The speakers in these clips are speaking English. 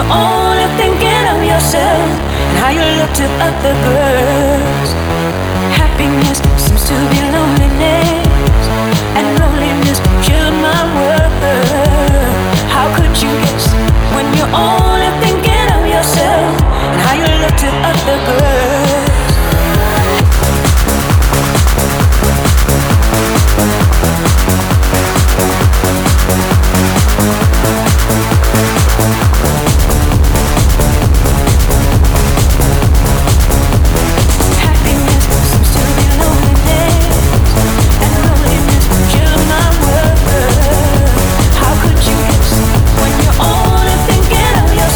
you're only thinking of yourself and how you look to other girls. Happiness seems to be loneliness, and loneliness killed my world. How could you guess when you're only thinking of yourself and how you look to other girls? When you're only thinking of your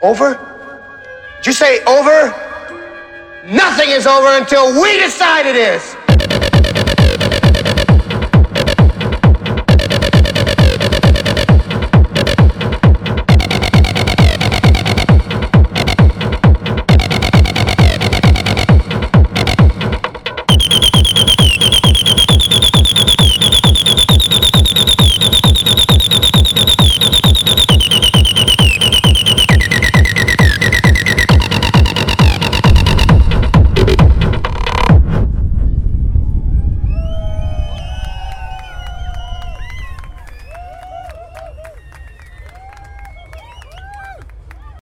Over? Did you say over? Nothing is over until we decide it is.